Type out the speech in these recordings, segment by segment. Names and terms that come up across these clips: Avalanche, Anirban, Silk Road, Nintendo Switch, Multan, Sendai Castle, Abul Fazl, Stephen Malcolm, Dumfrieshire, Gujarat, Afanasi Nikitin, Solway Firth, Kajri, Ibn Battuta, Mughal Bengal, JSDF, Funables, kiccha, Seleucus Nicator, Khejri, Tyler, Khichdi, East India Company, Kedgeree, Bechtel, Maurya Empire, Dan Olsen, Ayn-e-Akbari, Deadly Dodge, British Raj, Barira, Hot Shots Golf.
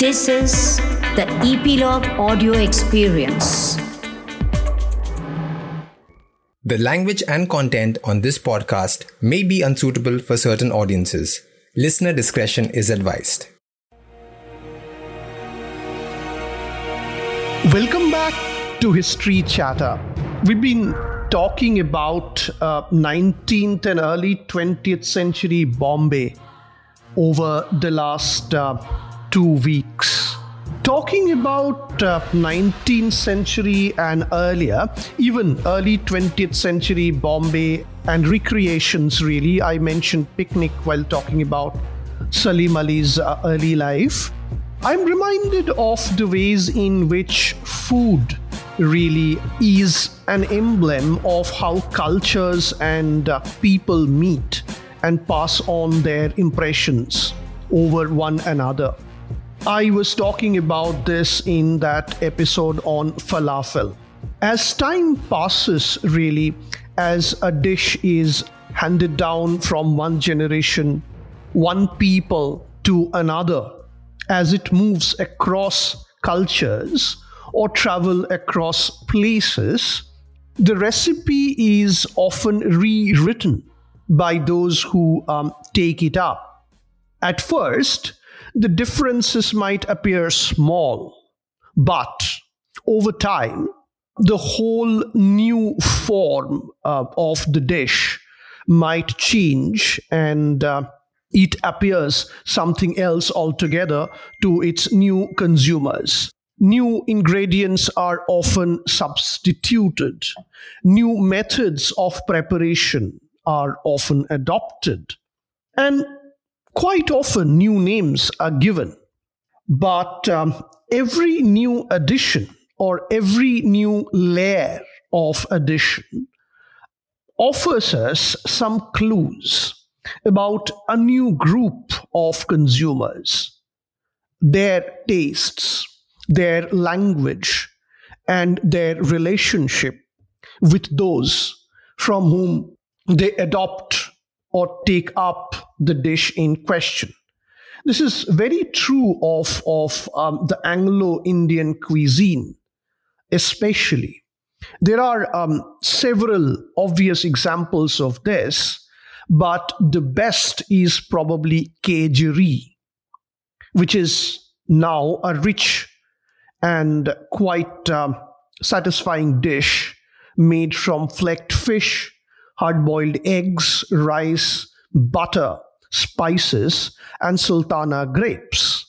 This is the Epilogue Audio Experience. The language and content on this podcast may be unsuitable for certain audiences. Listener discretion is advised. Welcome back to History Chatter. We've been talking about 19th and early 20th century Bombay over the last 2 weeks. Talking about 19th century and earlier, even early 20th century Bombay and recreations really. I mentioned picnic while talking about Salim Ali's early life. I'm reminded of the ways in which food really is an emblem of how cultures and people meet and pass on their impressions over one another. I was talking about this in that episode on falafel. As time passes, really, as a dish is handed down from one generation, one people to another, as it moves across cultures or travel across places, the recipe is often rewritten by those who take it up. At first, the differences might appear small, but over time, the whole new form of the dish might change and it appears something else altogether to its new consumers. New ingredients are often substituted. New methods of preparation are often adopted. And quite often, new names are given. But every new addition or every new layer of addition offers us some clues about a new group of consumers, their tastes, their language, and their relationship with those from whom they adopt or take up the dish in question. This is very true of the Anglo-Indian cuisine, especially. There are several obvious examples of this, but the best is probably Kajri, which is now a rich and quite satisfying dish made from flaked fish, hard-boiled eggs, rice, butter, spices, and sultana grapes.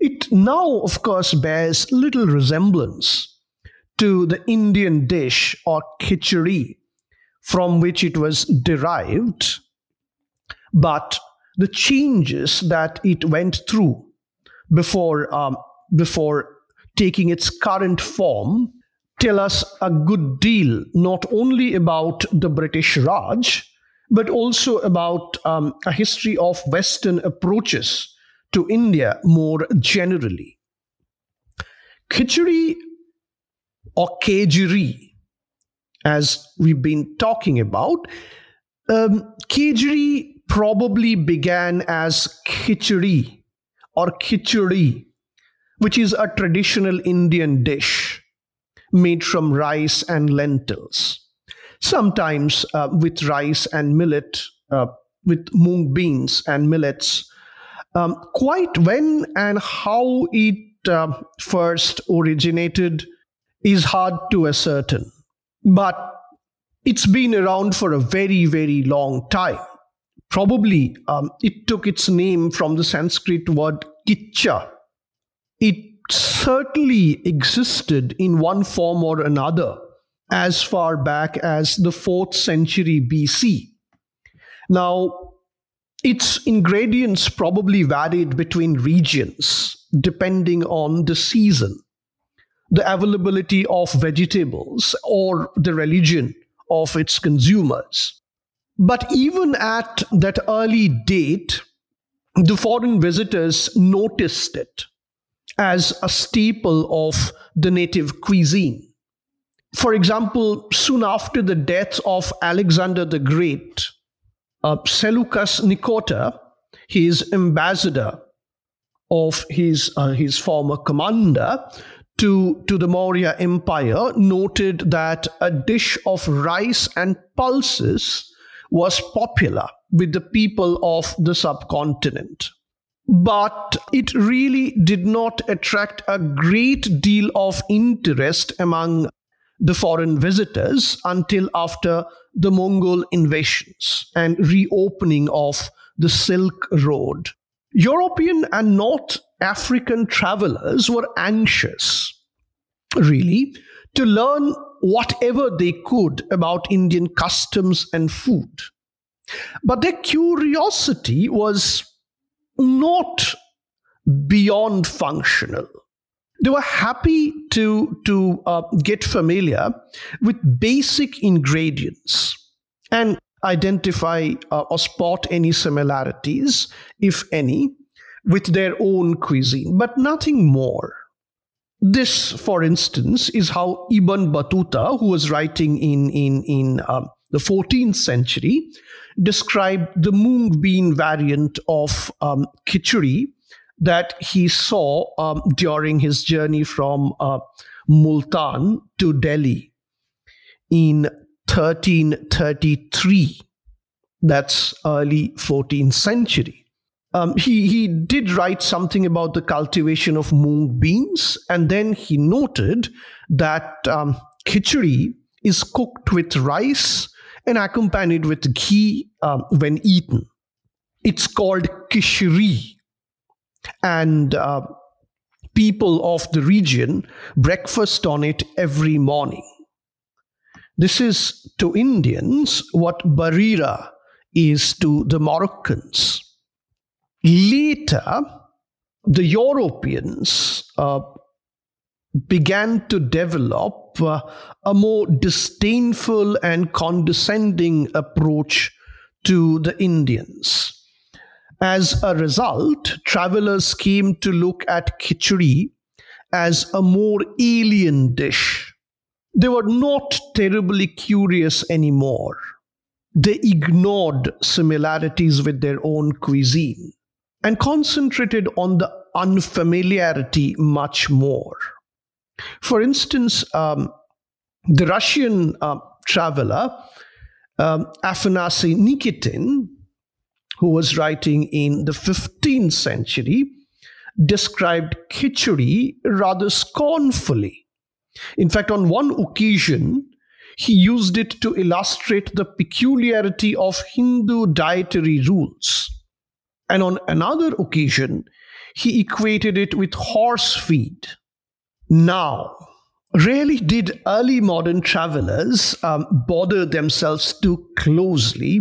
It now, of course, bears little resemblance to the Indian dish or khichdi from which it was derived, but the changes that it went through before taking its current form tell us a good deal, not only about the British Raj, but also about a history of Western approaches to India more generally. Khichdi or Kajri, as we've been talking about, Kajri probably began as Khichdi or Khichdi, which is a traditional Indian dish made from rice and lentils. Sometimes with rice and millet, with mung beans and millets. Quite when and how it first originated is hard to ascertain. But it's been around for a very, very long time. Probably it took its name from the Sanskrit word kiccha. It certainly existed in one form or another as far back as the 4th century BC. Now, its ingredients probably varied between regions, depending on the season, the availability of vegetables, or the religion of its consumers. But even at that early date, the foreign visitors noticed it as a staple of the native cuisine. For example, soon after the death of Alexander the Great, Seleucus Nicator, his ambassador of his former commander to the Maurya Empire, noted that a dish of rice and pulses was popular with the people of the subcontinent. But it really did not attract a great deal of interest among the foreign visitors until after the Mongol invasions and reopening of the Silk Road. European and North African travelers were anxious, really, to learn whatever they could about Indian customs and food. But their curiosity was not beyond functional. They were happy to get familiar with basic ingredients and identify or spot any similarities, if any, with their own cuisine, but nothing more. This, for instance, is how Ibn Battuta, who was writing in the 14th century, described the mung bean variant of khichdi that he saw during his journey from Multan to Delhi in 1333. That's early 14th century. He did write something about the cultivation of mung beans, and then he noted that khichdi is cooked with rice and accompanied with ghee when eaten. It's called kishri. And people of the region breakfast on it every morning. This is to Indians what barira is to the Moroccans. Later, the Europeans began to develop a more disdainful and condescending approach to the Indians. As a result, travelers came to look at khichdi as a more alien dish. They were not terribly curious anymore. They ignored similarities with their own cuisine and concentrated on the unfamiliarity much more. For instance, the Russian traveler Afanasi Nikitin, who was writing in the 15th century, described khichdi rather scornfully. In fact, on one occasion, he used it to illustrate the peculiarity of Hindu dietary rules. And on another occasion, he equated it with horse feed. Now, rarely did early modern travelers bother themselves too closely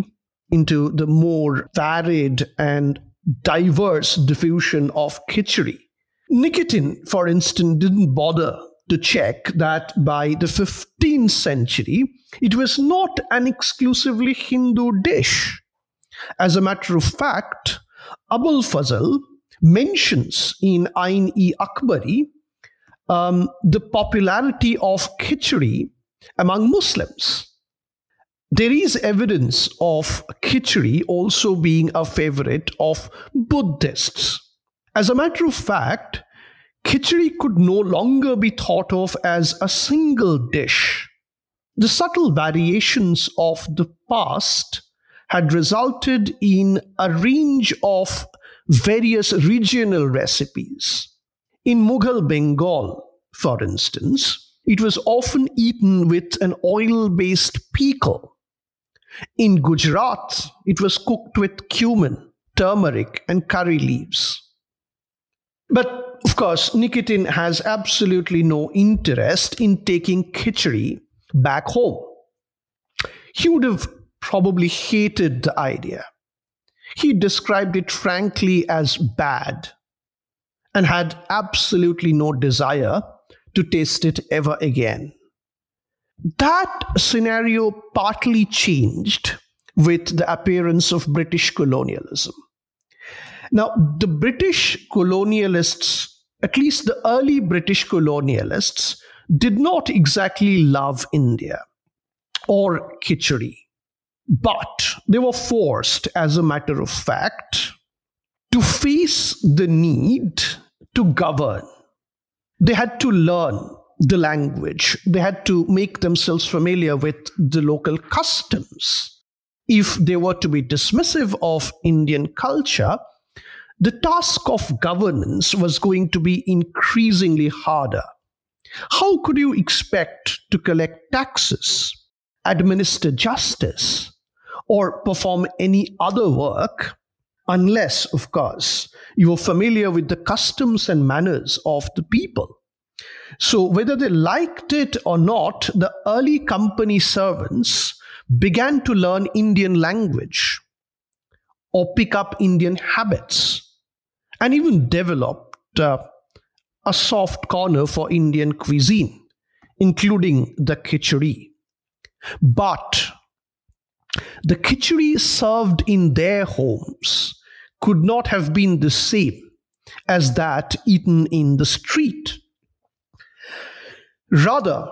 into the more varied and diverse diffusion of khichdi. Nikitin, for instance, didn't bother to check that by the 15th century, it was not an exclusively Hindu dish. As a matter of fact, Abul Fazl mentions in Ayn-e-Akbari the popularity of khichdi among Muslims. There is evidence of khichdi also being a favorite of Buddhists. As a matter of fact, khichdi could no longer be thought of as a single dish. The subtle variations of the past had resulted in a range of various regional recipes. In Mughal Bengal, for instance, it was often eaten with an oil-based pickle. In Gujarat, it was cooked with cumin, turmeric, and curry leaves. But, of course, Nikitin has absolutely no interest in taking khichdi back home. He would have probably hated the idea. He described it frankly as bad and had absolutely no desire to taste it ever again. That scenario partly changed with the appearance of British colonialism. Now, the British colonialists, at least the early British colonialists, did not exactly love India or khichdi, but they were forced, as a matter of fact, to face the need to govern, they had to learn the language. They had to make themselves familiar with the local customs. If they were to be dismissive of Indian culture, the task of governance was going to be increasingly harder. How could you expect to collect taxes, administer justice, or perform any other work unless, of course, you are familiar with the customs and manners of the people? So whether they liked it or not, the early company servants began to learn Indian language or pick up Indian habits and even developed a soft corner for Indian cuisine, including the khichdi. But the khichdi served in their homes could not have been the same as that eaten in the street. Rather,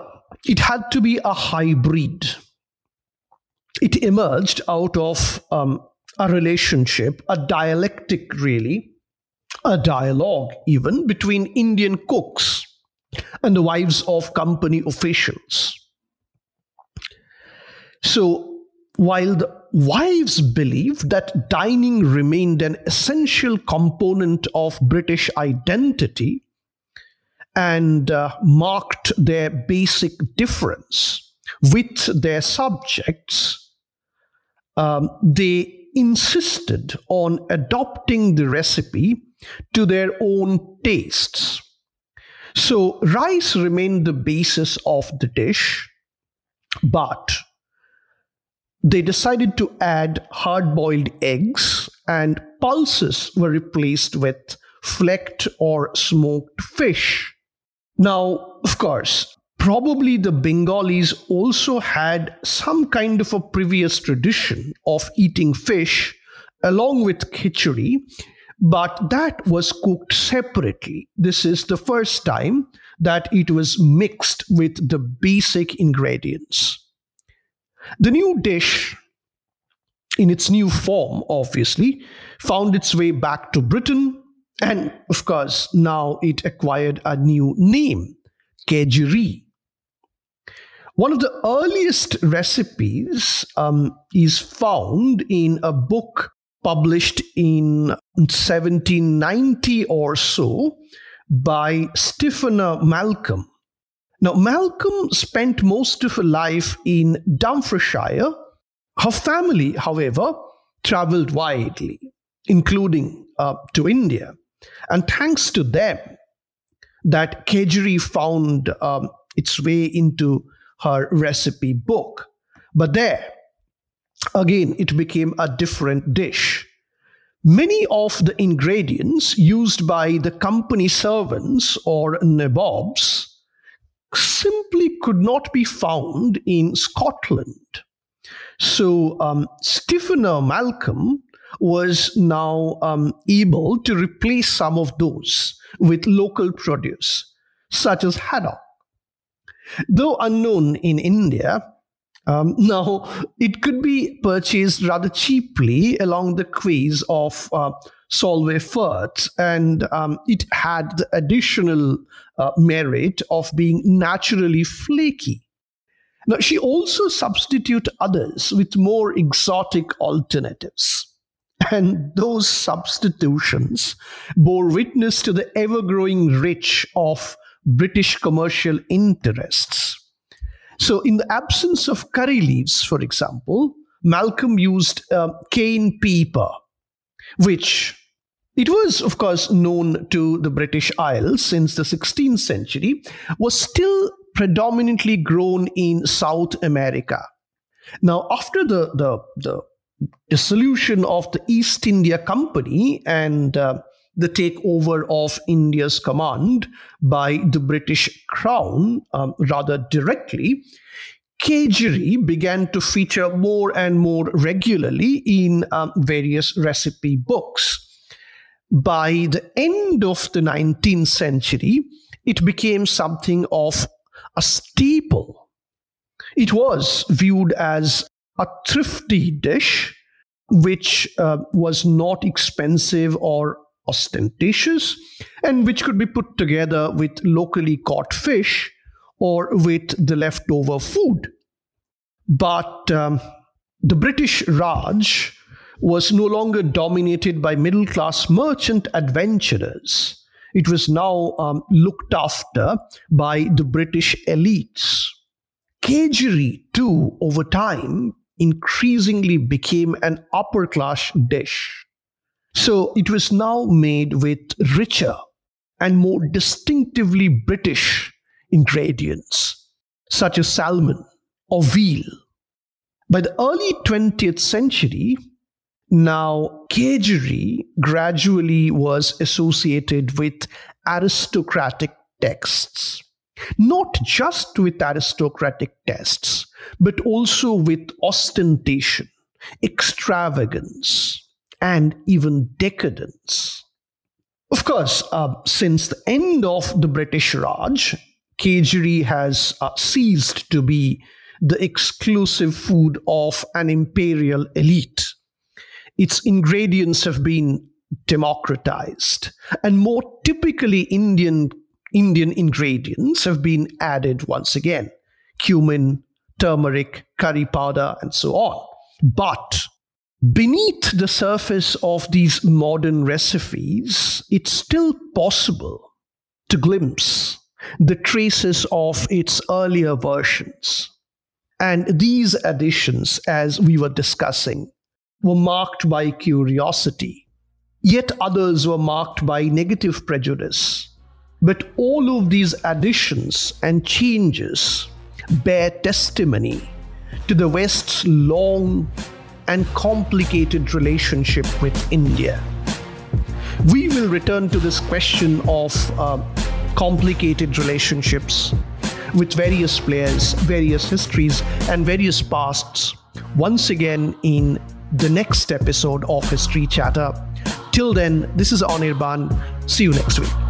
it had to be a hybrid. It emerged out of a relationship, a dialectic really, a dialogue even, between Indian cooks and the wives of company officials. So while the wives believed that dining remained an essential component of British identity and marked their basic difference with their subjects, they insisted on adopting the recipe to their own tastes. So rice remained the basis of the dish, but they decided to add hard-boiled eggs, and pulses were replaced with flecked or smoked fish. Now, of course, probably the Bengalis also had some kind of a previous tradition of eating fish along with khichdi, but that was cooked separately. This is the first time that it was mixed with the basic ingredients. The new dish, in its new form obviously, found its way back to Britain, and of course now it acquired a new name, khejri. One of the earliest recipes is found in a book published in 1790 or so by Stephen Malcolm. Now, Malcolm spent most of her life in Dumfrieshire. Her family, however, travelled widely, including to India. And thanks to them, that khejri found its way into her recipe book. But there, again, it became a different dish. Many of the ingredients used by the company servants or nabobs simply could not be found in Scotland. So Stephen Malcolm was now able to replace some of those with local produce, such as haddock. Though unknown in India, now it could be purchased rather cheaply along the quays of Solway Firth, and it had the additional merit of being naturally flaky. Now, she also substituted others with more exotic alternatives, and those substitutions bore witness to the ever-growing reach of British commercial interests. So in the absence of curry leaves, for example, Malcolm used cane pepper, which it was, of course, known to the British Isles since the 16th century, was still predominantly grown in South America. Now, after the dissolution of the East India Company and the takeover of India's command by the British Crown rather directly, khejri began to feature more and more regularly in various recipe books. By the end of the 19th century, it became something of a staple. It was viewed as a thrifty dish which was not expensive or ostentatious, and which could be put together with locally caught fish or with the leftover food. But the British Raj was no longer dominated by middle-class merchant adventurers. It was now looked after by the British elites. Kedgeree, too, over time, increasingly became an upper-class dish. So it was now made with richer and more distinctively British ingredients, such as salmon or veal. By the early 20th century, now, kedgeree gradually was associated with aristocratic texts. Not just with aristocratic texts, but also with ostentation, extravagance, and even decadence. Of course, since the end of the British Raj, kedgeree has ceased to be the exclusive food of an imperial elite. Its ingredients have been democratized, and more typically Indian ingredients have been added once again. Cumin, turmeric, curry powder, and so on. But beneath the surface of these modern recipes, it's still possible to glimpse the traces of its earlier versions. And these additions, as we were discussing, were marked by curiosity, yet others were marked by negative prejudice. But all of these additions and changes bear testimony to the West's long and complicated relationship with India. We will return to this question of complicated relationships with various players, various histories, and various pasts once again in the next episode of History Chatter. Till then, this is Anirban. See you next week.